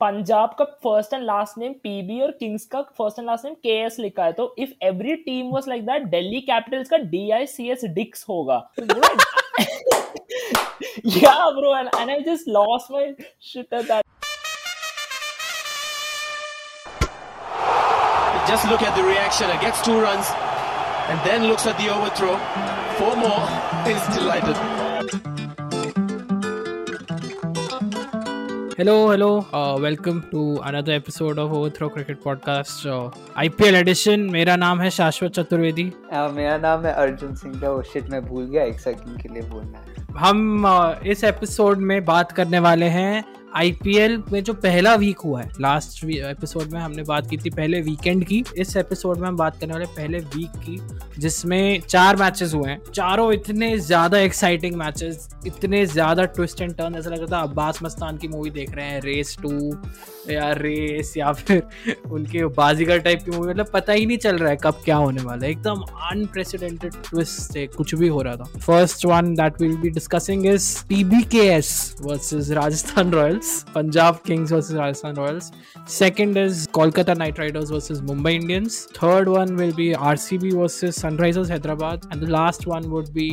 पंजाब का first and last name PB और Kings का first and last name KS लिखा है, तो if every team was like that Delhi Capitals का डीआईसीएस डिक्स होगा। Yeah bro, and I just lost my shit at that. Just look at the reaction, it gets 2 runs and then looks at the overthrow, 4 more is delighted. Hello, welcome to another episode of Overthrow Cricket Podcast, IPL edition। मेरा नाम है शाश्वत चतुर्वेदी। मेरा नाम है Arjun Singh. Oh shit, मैं भूल गया, एक सेकंड के लिए बोलना है। हम इस एपिसोड में बात करने वाले हैं आईपीएल में जो पहला वीक हुआ है। लास्ट एपिसोड में हमने बात की थी पहले वीकेंड की, इस एपिसोड में हम बात करने वाले पहले वीक की, जिसमें 4 मैचेस हुए हैं। चारों इतने ज़्यादा एक्साइटिंग मैचेस, इतने ज़्यादा ट्विस्ट एंड टर्न, ऐसा लग रहा था अब्बास मस्तान की मूवी देख रहे हैं, रेस 2 या रेस, या फिर उनके बाजीगर टाइप की मूवी। मतलब पता ही नहीं चल रहा है कब क्या होने वाला है, एकदम अनप्रेसिडेंटेड ट्विस्ट से कुछ भी हो रहा था। First one that we will be discussing is PBKS versus Rajasthan Royals, Punjab Kings versus Rajasthan Royals. Second is Kolkata Knight Riders versus Mumbai Indians. Third one will be RCB versus Sunrisers Hyderabad and the last one would be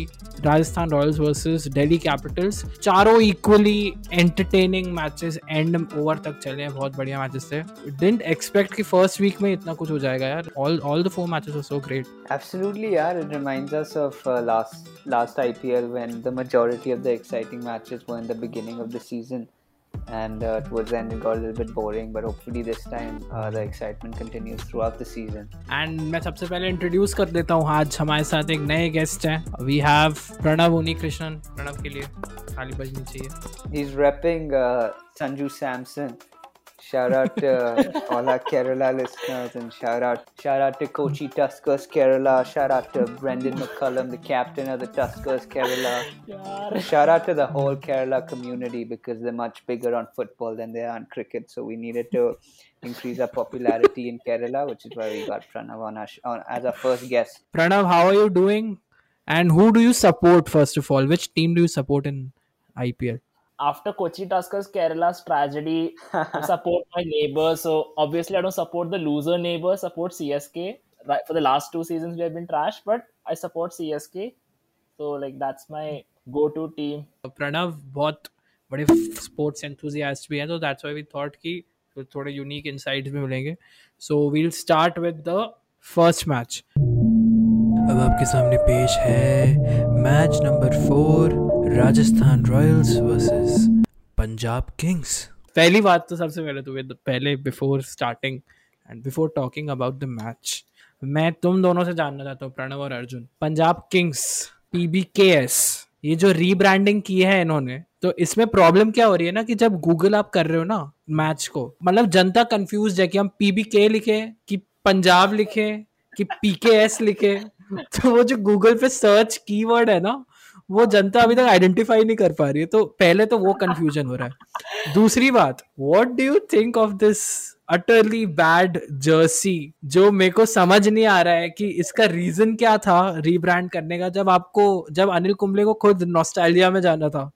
Rajasthan Royals versus Delhi Capitals. चारों equally entertaining matches, and over तक चले हैं, बहुत बढ़िया matches थे। Didn't expect कि first week में इतना कुछ हो जाएगा यार। All the 4 matches were so great. Absolutely यार, it reminds us of last IPL when the majority of the exciting matches were in the beginning of the season, and towards the end it got a little bit boring, but hopefully this time the excitement continues throughout the season. And मैं सबसे पहले introduce कर देता हूँ, आज हमारे साथ एक नए गेस्ट हैं। We have Pranav Unnikrishnan. प्रणव के लिए खाली बजनी चाहिए। He's repping Sanju Samson. Shout out to all our Kerala listeners, and shout out to Kochi Tuskers Kerala. Shout out to Brendan McCullum, the captain of the Tuskers Kerala. Shout out to the whole Kerala community, because they're much bigger on football than they are on cricket. So we needed to increase our popularity in Kerala, which is why we got Pranav on as our first guest. Pranav, how are you doing? And who do you support first of all? Which team do you support in IPL? After Kochi Tuskers Kerala's tragedy, I support my neighbors. So obviously I don't support the loser neighbor, support CSK. Right, for the last 2 seasons we have been trash, but I support CSK. So like that's my go-to team. Pranav बहुत बड़े sports enthusiast भी हैं, so that's why we thought कि थोड़े unique insights भी मिलेंगे. So we'll start with the first match. अब आपके सामने पेश है match number 4, Rajasthan Royals versus Punjab Kings. पहली बात तो सबसे पहले तो पहले before starting and before talking about the match, मैं तुम दोनों से जानना चाहता हूँ, प्रणव और अर्जुन, पंजाब किंग्स PBKS, ये जो रीब्रांडिंग की है इन्होंने, तो इसमें प्रॉब्लम क्या हो रही है ना कि जब गूगल आप कर रहे हो ना मैच को, मतलब जनता कंफ्यूज है कि हम PBK लिखे कि पंजाब लिखे कि PKS लिखे। तो वो जो गूगल पे सर्च कीवर्ड है ना, वो जनता अभी तक आइडेंटिफाई नहीं कर पा रही है, तो पहले तो वो कंफ्यूजन हो रहा है। दूसरी बात, what do you think of this utterly bad jersey, जो मेरे को समझ नहीं आ रहा है कि इसका रीजन क्या था रीब्रांड करने का, जब अनिल कुंबले को खुद नॉस्टैल्जिया में जाना था।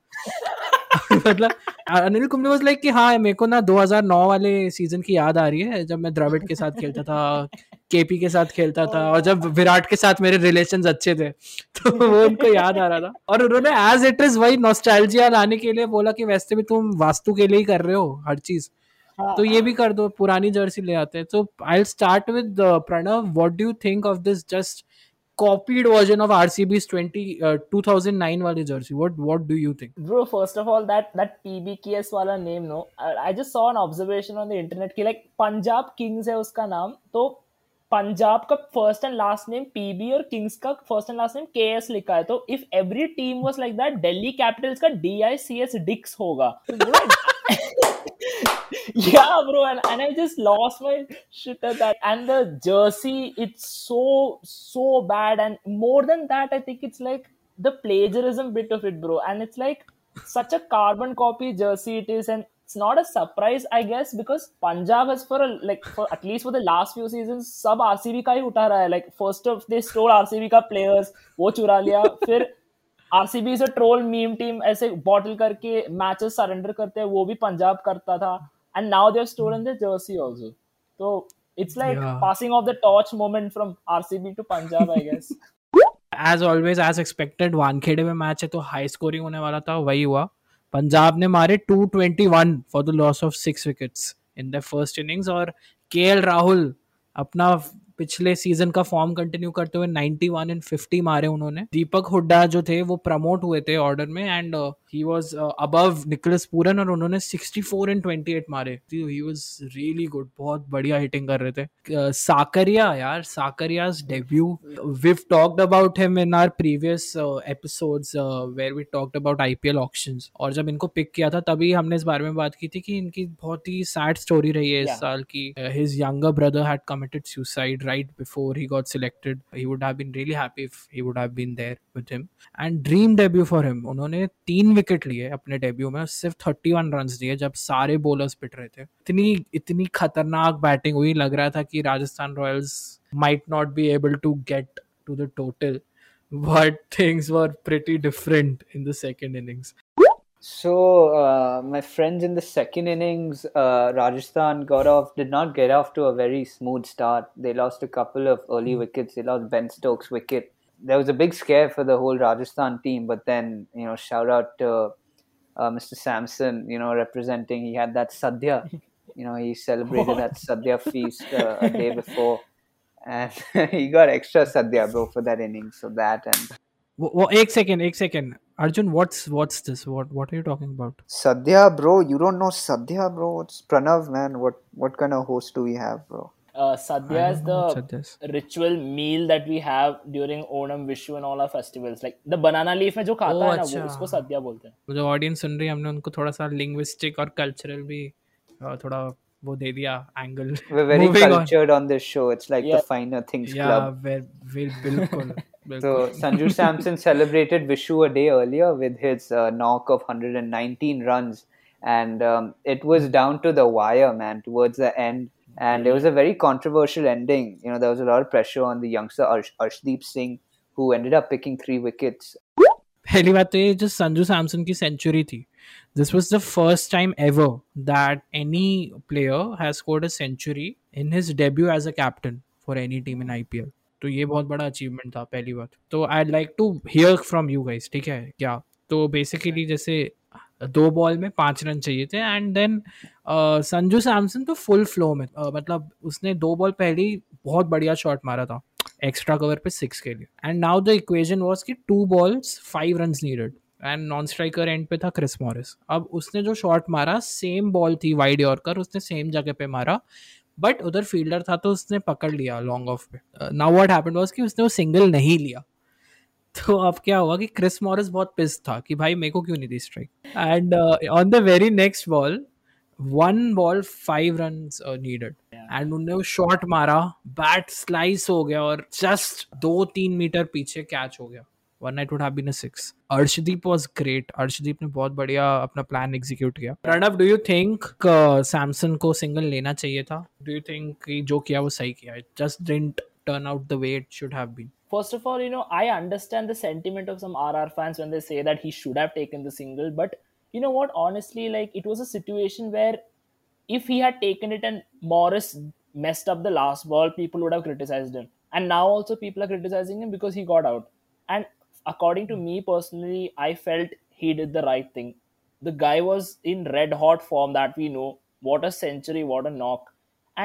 मतलब अनिल कुंबले वाज लाइक कि हाँ, मेरे को ना 2009 वाले सीजन की याद आ रही है, जब मैं द्रविड़ के साथ खेलता था, KP के साथ खेलता था, और जब विराट के साथ मेरे रिलेशंस अच्छे थे, तो वो उनको याद आ रहा था। और उन्होंने एज इट इज वही नॉस्टैल्जिया लाने के लिए बोला कि वैसे भी तुम वास्तु के लिए ही कर रहे हो हर चीज, तो ये भी कर दो, पुरानी जर्सी ले आते हैं। तो I will start with Pranav, what do you think of this just copied version of RCB's 2009 wali jersey? What do you think? Bro, first of all, that PBKS wala name, no, I just saw an observation on the internet ki like Punjab Kings hai uska naam, to Punjab ka first and last name PB aur Kings ka first and last name KS likha hai, to if every team was like that, Delhi Capitals ka DICS Dicks hoga. Yeah bro, and I just lost my shit at that. And the jersey, it's so bad, and more than that I think it's like the plagiarism bit of it, bro, and it's like such a carbon copy jersey it is. And it's not a surprise I guess, because Punjab has for at least for the last few seasons sab RCB ka hi utha raha hai, like first of they stole RCB ka players, wo chura liya, fir RCB is a troll meme team, ऐसे bottle करके matches surrender करते हैं, वो भी पंजाब करता था। And now they're stolen the jersey also. So it's like passing off the torch moment from RCB to Punjab, I guess. As always, as expected, Wankhede में match है तो हाई स्कोरिंग होने वाला था, वही हुआ. पंजाब ने मारे 221 for the loss of 6 wickets in their first innings और KL राहुल अपना पिछले सीजन का फॉर्म कंटिन्यू करते हुए 91 एंड 50 मारे उन्होंने. दीपक हुड्डा जो थे वो प्रमोट हुए थे ऑर्डर में and he was above Nicholas Pooran और उन्होंने 64 एंड 28 मारे. ही वाज रियली गुड, बहुत बढ़िया हिटिंग कर रहे थे. साकरिया यार, Sakariya's debut, we have talked about him in our previous episodes where we talked about IPL auctions. और जब इनको पिक किया था तभी हमने इस बारे में बात की थी कि इनकी बहुत ही सैड स्टोरी रही है इस साल की. His younger brother had committed suicide right before he got selected. He would have been really happy if he would have been there with him. And dream debut for him. उन्होंने 3 wicket लिए अपने debut में, सिर्फ 31 runs दिए जब सारे bowlers पिट रहे थे. इतनी खतरनाक बैटिंग हुई, लग रहा था कि Rajasthan Royals might not be able to get to the total, but things were pretty different in the second innings. So, my friends, in the second innings, Rajasthan did not get off to a very smooth start. They lost a couple of early wickets. They lost Ben Stokes' wicket. There was a big scare for the whole Rajasthan team. But then, you know, shout out to Mr. Samson, you know, representing. He had that sadhya. You know, he celebrated that sadhya feast a day before. And he got extra sadhya, bro, for that innings. So that and... Well, one second. Arjun, what's this? What are you talking about? Sadhya, bro. You don't know Sadhya, bro. It's Pranav, man. What kind of host do we have, bro? Sadhya is the ritual meal that we have during Onam, Vishu and all our festivals. Like the banana leaf में जो खाता है ना वो उसको sadhya बोलते हैं. वो जो audience सुन रही है हमने उनको थोड़ा सा linguistic और cultural भी थोड़ा वो दे दिया angle. We're very cultured on this show. It's like the finer things club. Yeah, बिल्कुल. So, Sanju Samson celebrated Vishu a day earlier with his knock of 119 runs. And it was down to the wire, man, towards the end. And it was a very controversial ending. You know, there was a lot of pressure on the youngster Arshdeep Singh, who ended up picking 3 wickets. पहली बात तो ये जो संजू सैमसन की century थी, this was the first time ever that any player has scored a century in his debut as a captain for any team in IPL. तो ये बहुत बड़ा अचीवमेंट था पहली बार. तो I like to hear from you guys, ठीक है क्या? तो बेसिकली जैसे 2 बॉल में 5 रन चाहिए थे एंड देन संजू सैमसन तो फुल फ्लो में, मतलब उसने 2 बॉल पहली बहुत बढ़िया शॉट मारा था एक्स्ट्रा कवर पे 6 के लिए. And now the equation was कि 2 balls 5 run needed and non striker end पे था क्रिस मॉरिस. अब उसने जो शॉट मारा, सेम बॉल थी वाइड यॉर्कर, उसने सेम जगह पे मारा बट उधर फील्डर था तो उसने पकड़ लिया लॉन्ग ऑफ पे. नाउ व्हाट हैपेंड वाज कि उसने वो सिंगल नहीं लिया. तो अब क्या हुआ कि क्रिस मॉरिस बहुत पिस्ड था कि भाई मेरे को क्यों नहीं दी strike. And on the very next ball 1 ball 5 runs needed and उन्होंने वो शॉट मारा, बैट स्लाइस हो गया और जस्ट 2-3 मीटर पीछे कैच हो गया. One it would have been a 6. Arshdeep was great. Arshdeep ने बहुत बढ़िया अपना plan execute किया. Pranav, do you think Samson को single लेना चाहिए था? Do you think कि जो किया वो सही किया? It just didn't turn out the way it should have been. First of all, you know, I understand the sentiment of some RR fans when they say that he should have taken the single. But you know what? Honestly, like it was a situation where if he had taken it and Morris messed up the last ball, people would have criticized him. And now also people are criticizing him because he got out. And according to me personally, I felt he did the right thing. The guy was in red hot form, that we know. What a century, what a knock.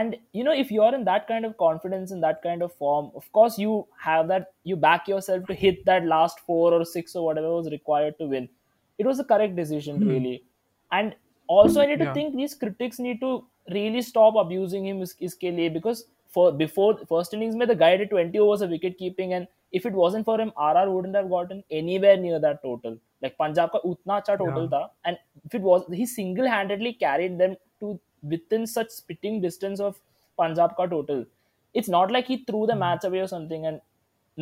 And you know, if you're in that kind of confidence, in that kind of form, of course you have that, you back yourself to hit that last 4 or 6 or whatever was required to win. It was the correct decision really. And also I need to think these critics need to really stop abusing him iske liye, because before first innings mein the guy did 20 overs of wicket keeping, and if it wasn't for him, RR wouldn't have gotten anywhere near that total. Like Punjab ka utna acha total tha, and if it was, he single-handedly carried them to within such spitting distance of Punjab ka total. It's not like he threw the match away or something, and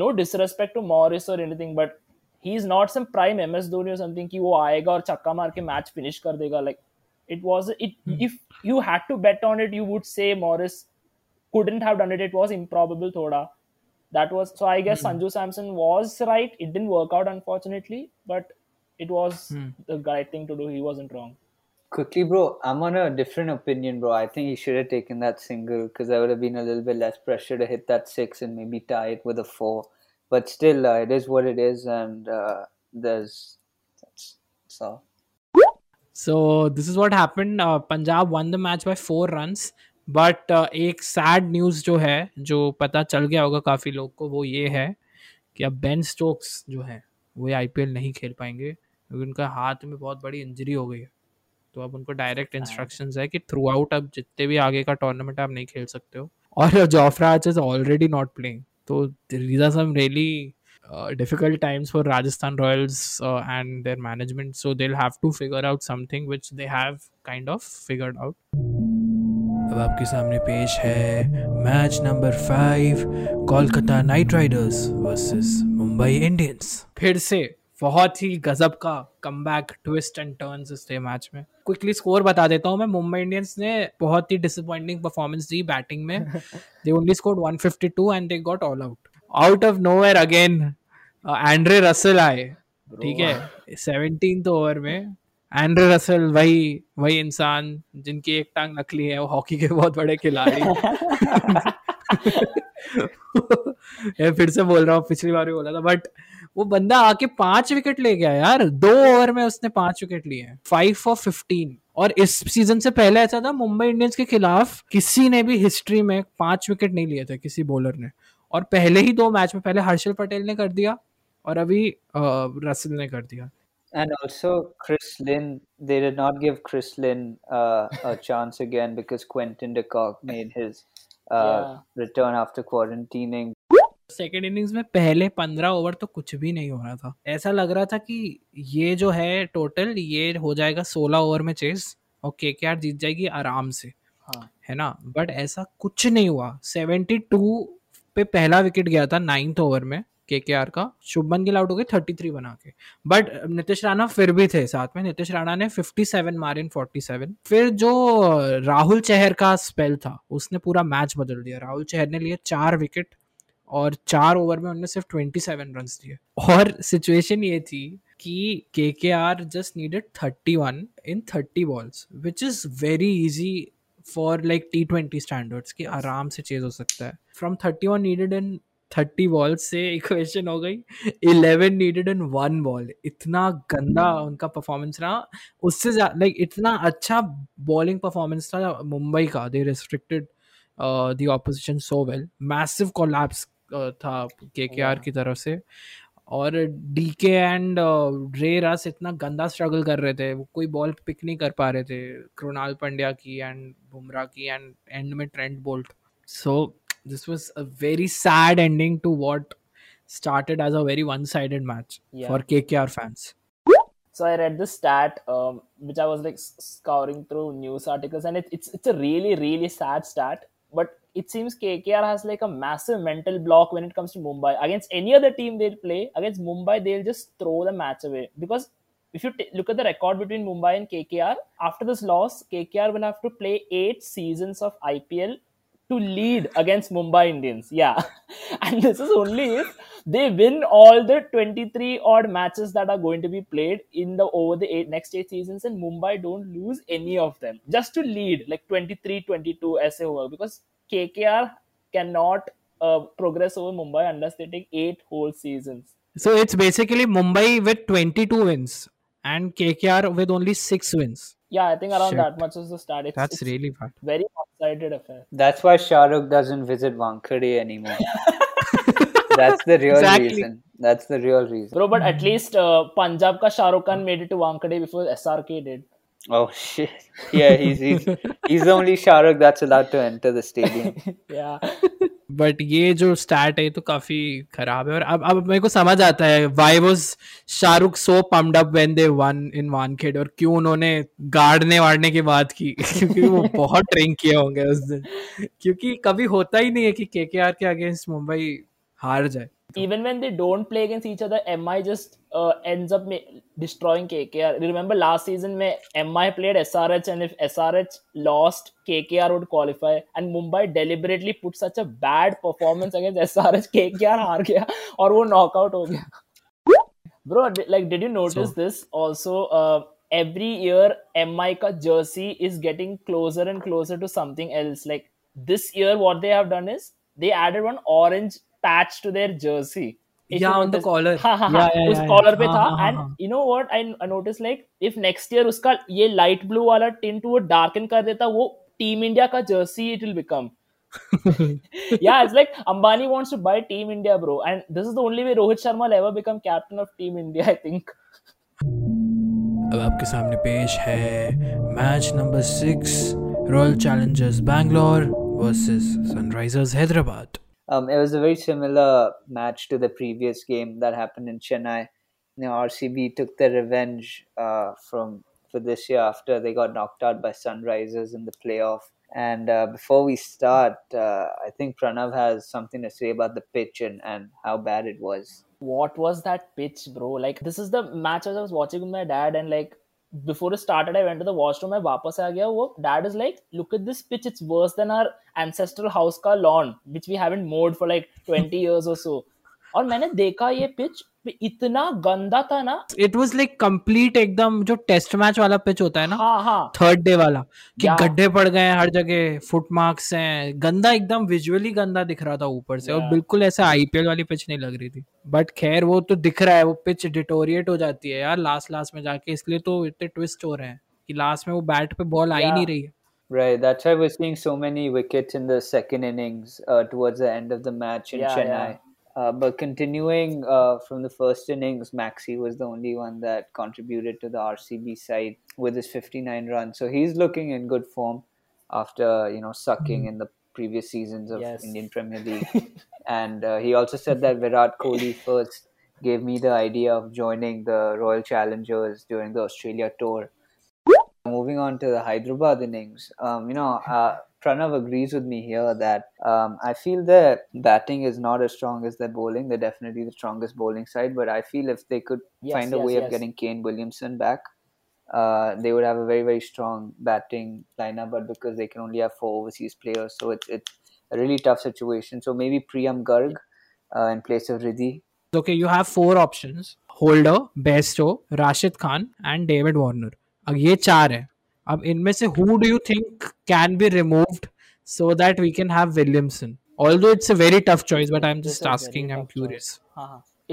no disrespect to Morris or anything, but he's not some prime MS Dhoni or something ki wo aayega aur chakka maar ke match finish kar dega. Like it was, if you had to bet on it, you would say Morris couldn't have done it. It was improbable thoda. That was, so I guess Sanju Samson was right. It didn't work out, unfortunately, but it was the right thing to do. He wasn't wrong. Quickly, bro, I'm on a different opinion, bro. I think he should have taken that single because I would have been a little bit less pressure to hit that 6 and maybe tie it with a 4. But still, it is what it is, and that's all. So this is what happened. Punjab won the match by 4 runs. But एक sad news जो है, जो पता चल गया होगा काफी लोग को, वो ये है कि अब बेन स्टोक्स जो है वो IPL नहीं खेल पाएंगे क्योंकि उनका हाथ में बहुत बड़ी इंजरी हो गई है। तो अब उनको डायरेक्ट इंस्ट्रक्शंस है कि थ्रू आउट अब जितने भी आगे का टूर्नामेंट आप नहीं खेल सकते हो। और Jofra Archer is already not playing, तो these are some really difficult times for Rajasthan Royals and their management, so they will have to figure out something which they have kind of figured out. अब आपके सामने पेश है match number 5, Kolkata Knight Riders versus Mumbai Indians. फिर से बहुत ही गजब का कमबैक, ट्विस्ट एंड टर्न्स इस मैच में। क्विकली स्कोर बता देता हूं मैं, मुंबई इंडियंस ने बहुत ही डिसअपॉइंटिंग परफॉर्मेंस दी बैटिंग में। They only scored 152 and they got all out of nowhere again. Andre Russell आए, ठीक है, 17th ओवर में। एंड्रे रसेल वही इंसान जिनकी एक टांग नकली है, वो हॉकी के बहुत बड़े खिलाड़ी। फिर से बोल रहा हूँ, पिछली बार भी बोला था, बट वो बंदा आके 5 विकेट ले गया यार। 2 ओवर में उसने 5 विकेट लिए हैं, 5 for 15। और इस सीजन से पहले ऐसा था, मुंबई इंडियंस के खिलाफ किसी ने भी हिस्ट्री में 5 विकेट नहीं लिए थे किसी बॉलर ने, और पहले ही 2 मैच में, पहले हर्षल पटेल ने कर दिया और अभी रसेल ने कर दिया। And also Chris Lynn, they did not give Chris Lynn a chance again because Quentin de Kock made his return after quarantining. Second innings में पहले 15 ओवर तो कुछ भी नहीं हो रहा था, ऐसा लग रहा था कि ये जो है टोटल ये हो जाएगा 16 ओवर में चेस और KKR जीत जाएगी आराम से, है ना। बट ऐसा कुछ नहीं हुआ। 72 पे पहला विकेट गया था 9th ओवर में KKR का, शुभमन गिल आउट हो गए 33 बना के। बट नितिश राणा फिर भी थे साथ में, नितिश राणा ने 57 मारे इन 47। फिर जो राहुल चहर का स्पेल था उसने पूरा मैच बदल दिया। राहुल चहर ने लिए 4 विकेट और 4 ओवर में उन्होंने सिर्फ 27 रन दिए। और सिचुएशन ये थी कि KKR just needed 31 in 30 balls, which is very easy for like T20 standards कि आराम से चेज हो सकता है। फ्रॉम 31 नीडेड इन 30 बॉल से इक्वेशन हो गई 11 नीडेड इन 1 बॉल। इतना गंदा उनका परफॉर्मेंस रहा, उससे लाइक इतना अच्छा बॉलिंग परफॉर्मेंस था मुंबई का। They restricted the opposition so well. Massive collapse था KKR की तरफ से। और DK एंड रे रस इतना गंदा स्ट्रगल कर रहे थे, वो कोई बॉल पिक नहीं कर पा रहे थे कृणाल पंड्या की एंड बुमराह की एंड एंड में Trent Boult. So this was a very sad ending to what started as a very one-sided match for KKR fans. So I read this stat, which I was like scouring through news articles, and it's a really, really sad stat. But it seems KKR has like a massive mental block when it comes to Mumbai. Against any other team they'll play, against Mumbai they'll just throw the match away. Because if you look at the record between Mumbai and KKR, after this loss, KKR will have to play 8 seasons of IPL to lead against Mumbai Indians. Yeah. And this is only if they win all the 23 odd matches that are going to be played in the over the next 8 seasons and Mumbai don't lose any of them. Just to lead like 23-22 as a whole, because KKR cannot progress over Mumbai unless they take 8 whole seasons. So it's basically Mumbai with 22 wins and KKR with only 6 wins. Yeah, I think around that much was the start. That's really bad. Very one-sided affair. That's why Shah Rukh doesn't visit Wankhede anymore. That's the real reason. That's the real reason. Bro, but at least Punjab ka Shah Rukh Khan made it to Wankhede before SRK did. Oh shit! Yeah, he's the only Shah Rukh that's allowed to enter the stadium. Yeah. But ये जो start है तो काफी खराब है। और अब मेरे को समझ आता है why was Shahrukh so pumped up when they won in Wankhede, और क्यों उन्होंने गाड़ने वाड़ने की बात की। क्योंकि वो बहुत ड्रिंक किए होंगे उस दिन, क्योंकि कभी होता ही नहीं है कि KKR के अगेंस्ट मुंबई हार जाए। Even when they don't play against each other, MI just ends up destroying KKR. Remember last season, MI played SRH, and if SRH lost, KKR would qualify. And Mumbai deliberately put such a bad performance against SRH. KKR हार गया और वो knockout हो गया. Bro, like, did you notice this? Also, every year MI ka jersey is getting closer and closer to something else. Like this year, what they have done is they added one orange patch to their jersey. Yeah, on the collar. उस collar पे था. And you know what? I noticed like if next year उसका ये light blue वाला tint वो darken कर देता, वो Team India का jersey it will become. Yeah, it's like Ambani wants to buy Team India, bro. And this is the only way Rohit Sharma will ever become captain of Team India, I think. अब आपके सामने पेश है match number 6 Royal Challengers Bangalore versus Sunrisers Hyderabad. It was a very similar match to the previous game that happened in Chennai. You know, RCB took their revenge for this year after they got knocked out by Sunrisers in the playoff. And before we start, I think Pranav has something to say about the pitch and how bad it was. What was that pitch, bro? Like, this is the match I was watching with my dad, and like, before it started, I went to the washroom, I वापस आ गया. वो dad is like, look at this pitch, it's worse than our ancestral house का lawn, which we haven't mowed for like 20 years or so. और मैंने देखा ये pitch इतना गंदा था ना. इट वाज लाइक कंप्लीट एकदम जो टेस्ट मैच वाला पिच होता है ना, थर्ड डे वाला, कि गड्ढे पड़ गए हैं हर जगह, फुट मार्क्स हैं, गंदा एकदम विजुअली गंदा दिख रहा था ऊपर से. और बिल्कुल ऐसा आईपीएल वाली पिच नहीं लग रही थी. बट खैर वो तो दिख रहा है, वो पिच डिटोरिएट हो जाती है यार लास्ट में जाके. इसलिए तो इतने ट्विस्ट हो रहे हैं कि लास्ट में वो बैट पे बॉल आई नहीं रही है. Right, that's why we're seeing so many wickets in the second innings towards the end of the match in Chennai. Yeah. But continuing from the first innings, Maxi was the only one that contributed to the RCB side with his 59 runs. So he's looking in good form after, you know, sucking in the previous seasons of Indian Premier League. And he also said that Virat Kohli first gave me the idea of joining the Royal Challengers during the Australia tour. Moving on to the Hyderabad innings, Pranav agrees with me here that I feel their batting is not as strong as their bowling. They're definitely the strongest bowling side. But I feel if they could find a way of getting Kane Williamson back, they would have a very, very strong batting lineup. But because they can only have 4 overseas players, so it's a really tough situation. So maybe Priyam Garg in place of Riddhi. Okay, you have 4 options. Holder, Bairstow, Rashid Khan and David Warner. अब ये 4 है. अब इनमें से who do you think can be removed so that we can have Williamson? Although it's a very tough choice, but I'm just asking, I'm curious.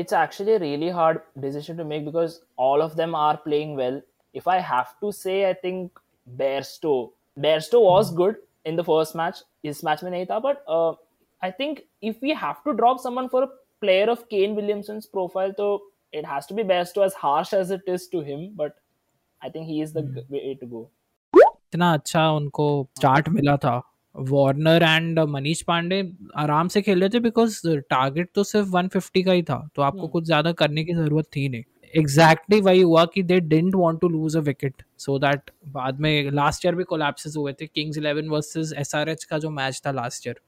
It's actually a really hard decision to make because all of them are playing well. If I have to say, I think Bairstow was good in the first match. Is match mein nahi tha, but I think if we have to drop someone for a player of Kane Williamson's profile, though it has to be Bairstow, as harsh as it is to him, but I think he is the way to go. इतना अच्छा उनको start मिला था. Warner and Manish Pandey आराम से खेल रहे थे बिकॉज टारगेट तो सिर्फ 150 का ही था, तो आपको कुछ ज्यादा करने की जरूरत थी नहीं. एग्जैक्टली वही हुआ कि they didn't want to lose a wicket, so that बाद में लास्ट ईयर भी कोलैप्सेस हुए थे. किंग्स 11 वर्सेस एसआरएच का जो मैच था लास्ट ईयर,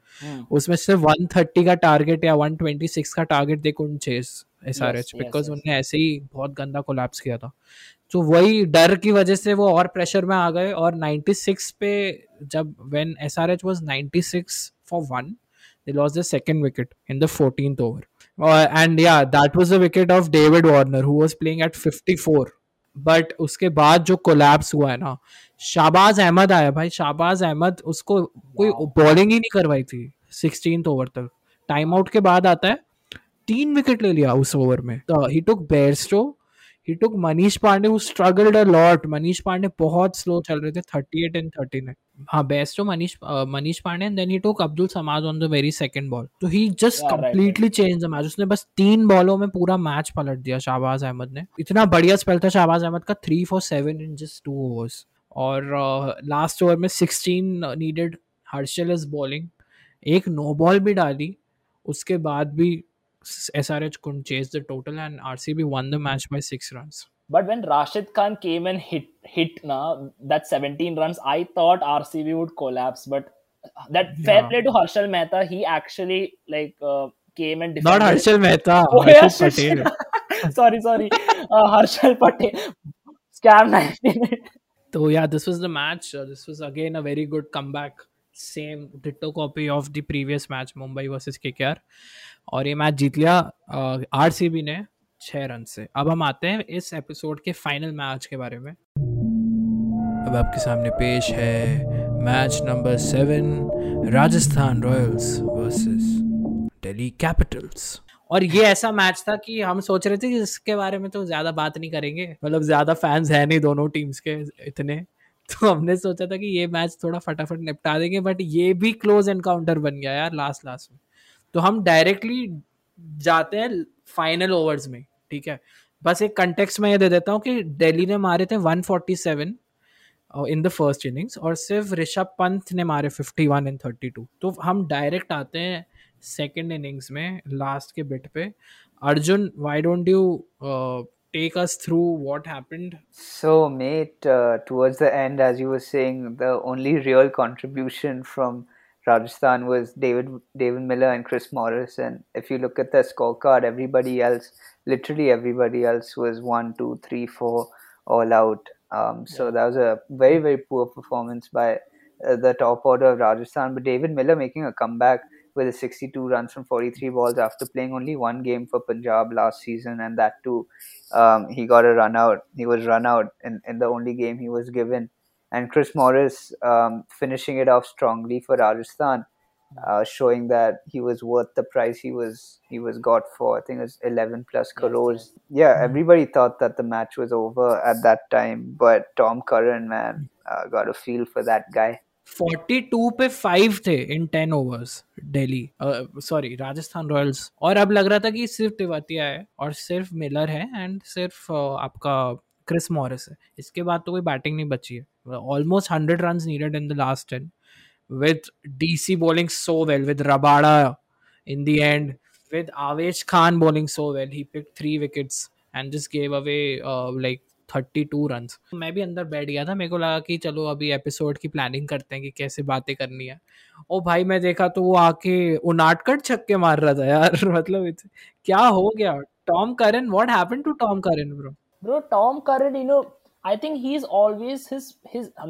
उसमें सिर्फ 130 का टारगेट या 126 का target they couldn't chase SRH because उन्होंने ऐसे ही बहुत गंदा कोलैप्स किया था. तो वही डर की वजह से वो और प्रेशर में आ गए. और 96 पे जब when SRH was 96 for 1 they lost the second wicket in the 14th over. And yeah that was the wicket of David Warner who was playing at 54. But उसके बाद जो कोलैप्स हुआ है ना, शाहबाज अहमद आया भाई. शाहबाज अहमद उसको कोई बॉलिंग ही नहीं करवाई थी 16th ओवर तक. टाइम आउट के बाद आता है, 3 विकेट ले लिया उस ओवर में. He took Bairstow, he took Manish Pandey who struggled a lot. Manish Pandey बहुत slow चल रहे थे, 38 and 39. हाँ, best तो Manish Pandey, and then he took Abdul Samad on the very second ball. So he just completely changed the match. उसने बस 3 बॉलों में पूरा मैच पलट दिया शाहबाज अहमद ने. इतना बढ़िया स्पेल था शाहबाज अहमद का, 3 for 7 in just 2 overs. और लास्ट ओवर में 16 needed. हर्षल इज बॉलिंग, एक नो बॉल भी डाली. उसके बाद भी SRH couldn't chase the total and RCB won the match by 6 runs. But when Rashid Khan came and hit na, that 17 runs, I thought RCB would collapse. But that fair play to Harshal Mehta, he actually like came and defended. Not Harshal Mehta, oh, Harshal Patel. sorry. Harshal Patel. Scam 19. So yeah, this was the match. This was again a very good comeback. Same ditto copy of the previous match, Mumbai versus KKR. और ये match जीत लिया RCB ने 6 run से। अब हम आते हैं इस एपिसोड के फाइनल मैच के बारे में। अब आपके सामने पेश है match number 7, Rajasthan Royals versus Delhi Capitals. और ये ऐसा मैच था कि हम सोच रहे थे कि इसके बारे में तो ज़्यादा बात नहीं करेंगे, मतलब ज़्यादा फैंस है नहीं दोनों टीम्स के इतने, तो हमने सोचा था कि ये मैच थोड़ा फटाफट निपटा देंगे, बट ये भी क्लोज एनकाउंटर बन गया यार लास्ट में। तो हम डायरेक्टली जाते हैं फाइनल ओवर्स में, ठीक है। बस एक कंटेक्स्ट में ये दे देता हूँ कि दिल्ली ने मारे थे 147 इन द फर्स्ट इनिंग्स और सिर्फ ऋषभ पंत ने मारे 51 इन 32। तो हम डायरेक्ट आते हैं सेकेंड इनिंग्स में लास्ट के बिट पे। Arjun, why don't you take us through what happened? So mate, towards the end, as you were saying, the only real contribution from Rajasthan was David Miller and Chris Morris. And if you look at the scorecard, literally everybody else was 1, 2, 3, 4 all out. So that was a very, very poor performance by the top order of Rajasthan. But David Miller making a comeback with a 62 runs from 43 balls after playing only one game for Punjab last season, and that too he got a run out. He was run out in the only game he was given. And Chris Morris finishing it off strongly for Rajasthan, showing that he was worth the price he was got for. I think it was 11 plus crores. Yeah, everybody thought that the match was over at that time, but Tom Curran, man, got a feel for that guy. 42 पे 5 थे इन 10 overs Rajasthan Royals, और अब लग रहा था कि सिर्फ तिवातिया है और सिर्फ मिलर है एंड सिर्फ आपका क्रिस मॉरिस है। इसके बाद तो कोई बैटिंग नहीं बची है। Almost 100 run needed in the last 10 with DC bowling so well, with Rabada in the end, with Avesh Khan bowling so well, he picked 3 wickets and just gave away like 32 run. मैं भी अंदर बैठ गया था, मेरे को लगा कि चलो अभी एपिसोड की प्लानिंग करते हैं कि कैसे बातें करनी है। ओ भाई, मैं देखा तो वो आके 59 छक्के मार रहा था यार, मतलब क्या हो गया? Tom Curran, what happened to Tom Curran bro? Tom Curran, you know, I think he's always his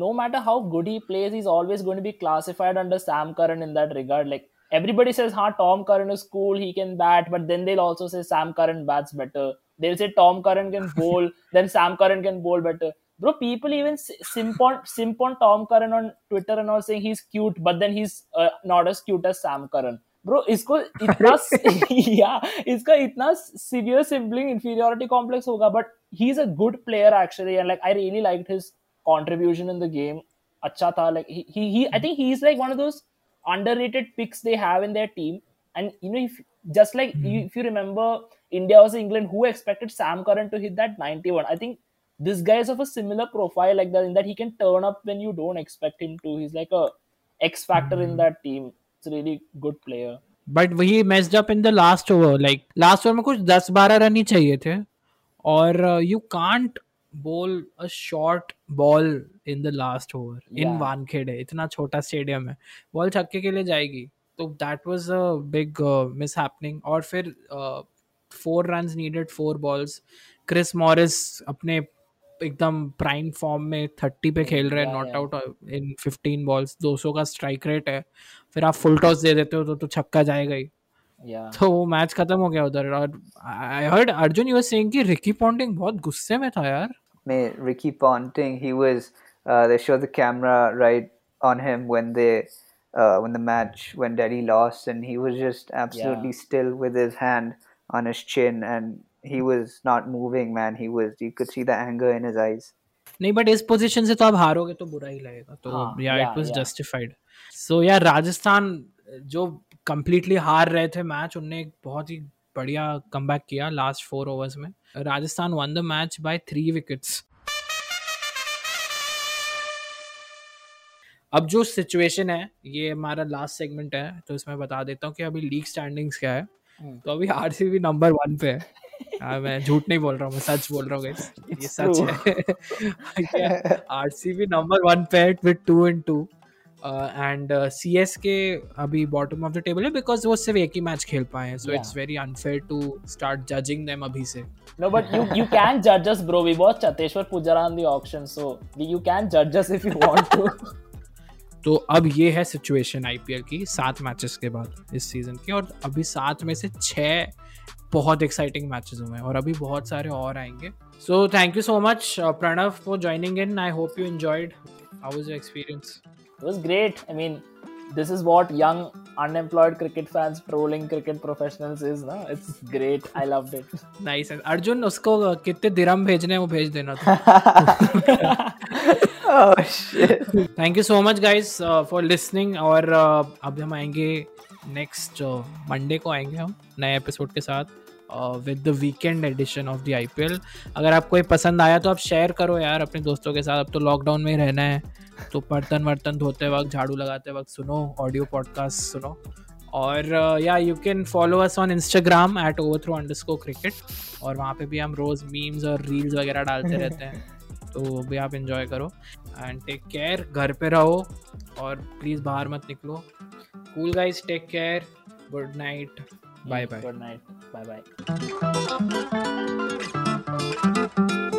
no matter how good he plays, he's always going to be classified under Sam Curran in that regard. Like everybody says, "Ha, Tom Curran is cool, he can bat," but then they'll also say Sam Curran bats better. They'll say Tom Curran can bowl, then Sam Curran can bowl better. Bro, people even simp on Tom Curran on Twitter and all, saying he's cute, but then he's not as cute as Sam Curran. Bro, iska itna severe sibling inferiority complex hoga, but he's a good player actually, and like I really liked his contribution in the game. Acha tha, like he I think he's like one of those underrated picks they have in their team. And you know, if you remember India versus England, who expected Sam Curran to hit that 91? I think this guy is of a similar profile like that, in that he can turn up when you don't expect him to. He's like a X factor in that team. It's a really good player. But he messed up in the last over. Like last over में कुछ 10-12 run ही चाहिए थे, और you can't bowl a short ball in the last over in Wankhede. इतना छोटा stadium है, ball छक्के के लिए जाएगी. तो that was a big mishappening. और फिर 4 runs needed, 4 balls. Chris Morris अपने एकदम प्राइम फॉर्म में 30 पे खेल रहे हैं, नॉट आउट इन 15 balls, 200 का स्ट्राइक रेट है. फिर आप फुल टॉस दे देते हो तो छक्का जाएगा ही. तो वो मैच खत्म हो गया उधर. और I heard Arjun, you were saying कि रिकी पॉन्टिंग बहुत गुस्से में था यार. मैं Ricky Ponting, he was they show the camera right on him when they when Delhi lost, and he was just absolutely still with his hand on his chin, and he was not moving, man. You could see the anger in his eyes. नहीं, but इस position से तो आप हारोगे तो बुरा ही लगेगा. तो it was justified. So yeah, Rajasthan जो completely हार रहे थे match, उनने एक बहुत ही बढ़िया comeback किया last 4 overs में. Rajasthan won the match by 3 wickets. अब जो सिचुएशन है, ये हमारा लास्ट सेगमेंट है, तो इसमें बता देता हूँ कि अभी लीग स्टैंडिंग्स क्या है. तो अभी आरसीबी नंबर 1 पे है. मैं झूठ नहीं बोल रहा हूँ, मैं सच बोल रहा हूँ गाइस, ये सच है. आरसीबी नंबर 1 पे विद 2 and 2, एंड सीएसके अभी बॉटम ऑफ द टेबल है बिकॉज वो सिर्फ एक ही मैच खेल पाए हैं. So it's very unfair to start judging them अभी से. No, but you can judge us, bro. We bought Chateshwar Pujara on the auction, so you can judge us if you want to. तो अब ये है situation IPL की 7 matches के बाद इस सीजन की, और अभी 7 में से 6 बहुत एक्साइटिंग मैचेस हुए हैं और अभी बहुत सारे और आएंगे. So thank you so much Pranav for joining in. I hope you enjoyed. How was your experience? It was great. I mean this is what young unemployed cricket fans trolling cricket professionals is na. It's great. I loved it. Nice. And Arjun usko kitne dirham bhejne hai wo bhej dena tha. Oh shit. Thank you so much guys for listening. Aur ab hum aayenge next Monday ko aayenge hum नए episode के साथ with the weekend edition of the IPL. अगर आपको ये पसंद आया तो आप शेयर करो यार अपने दोस्तों के साथ. अब तो लॉकडाउन में ही रहना है, तो बर्तन वर्तन धोते वक्त, झाड़ू लगाते वक्त सुनो, ऑडियो पॉडकास्ट सुनो. और या you can follow us on Instagram @overthrow_cricket और वहाँ पे भी हम रोज़ मीम्स और रील्स वगैरह डालते रहते हैं, तो भी आप इन्जॉय करो. एंड टेक केयर, घर पे रहो और प्लीज़ बाहर मत निकलो. Cool guys, take care, good night, bye bye. Good night. Bye bye.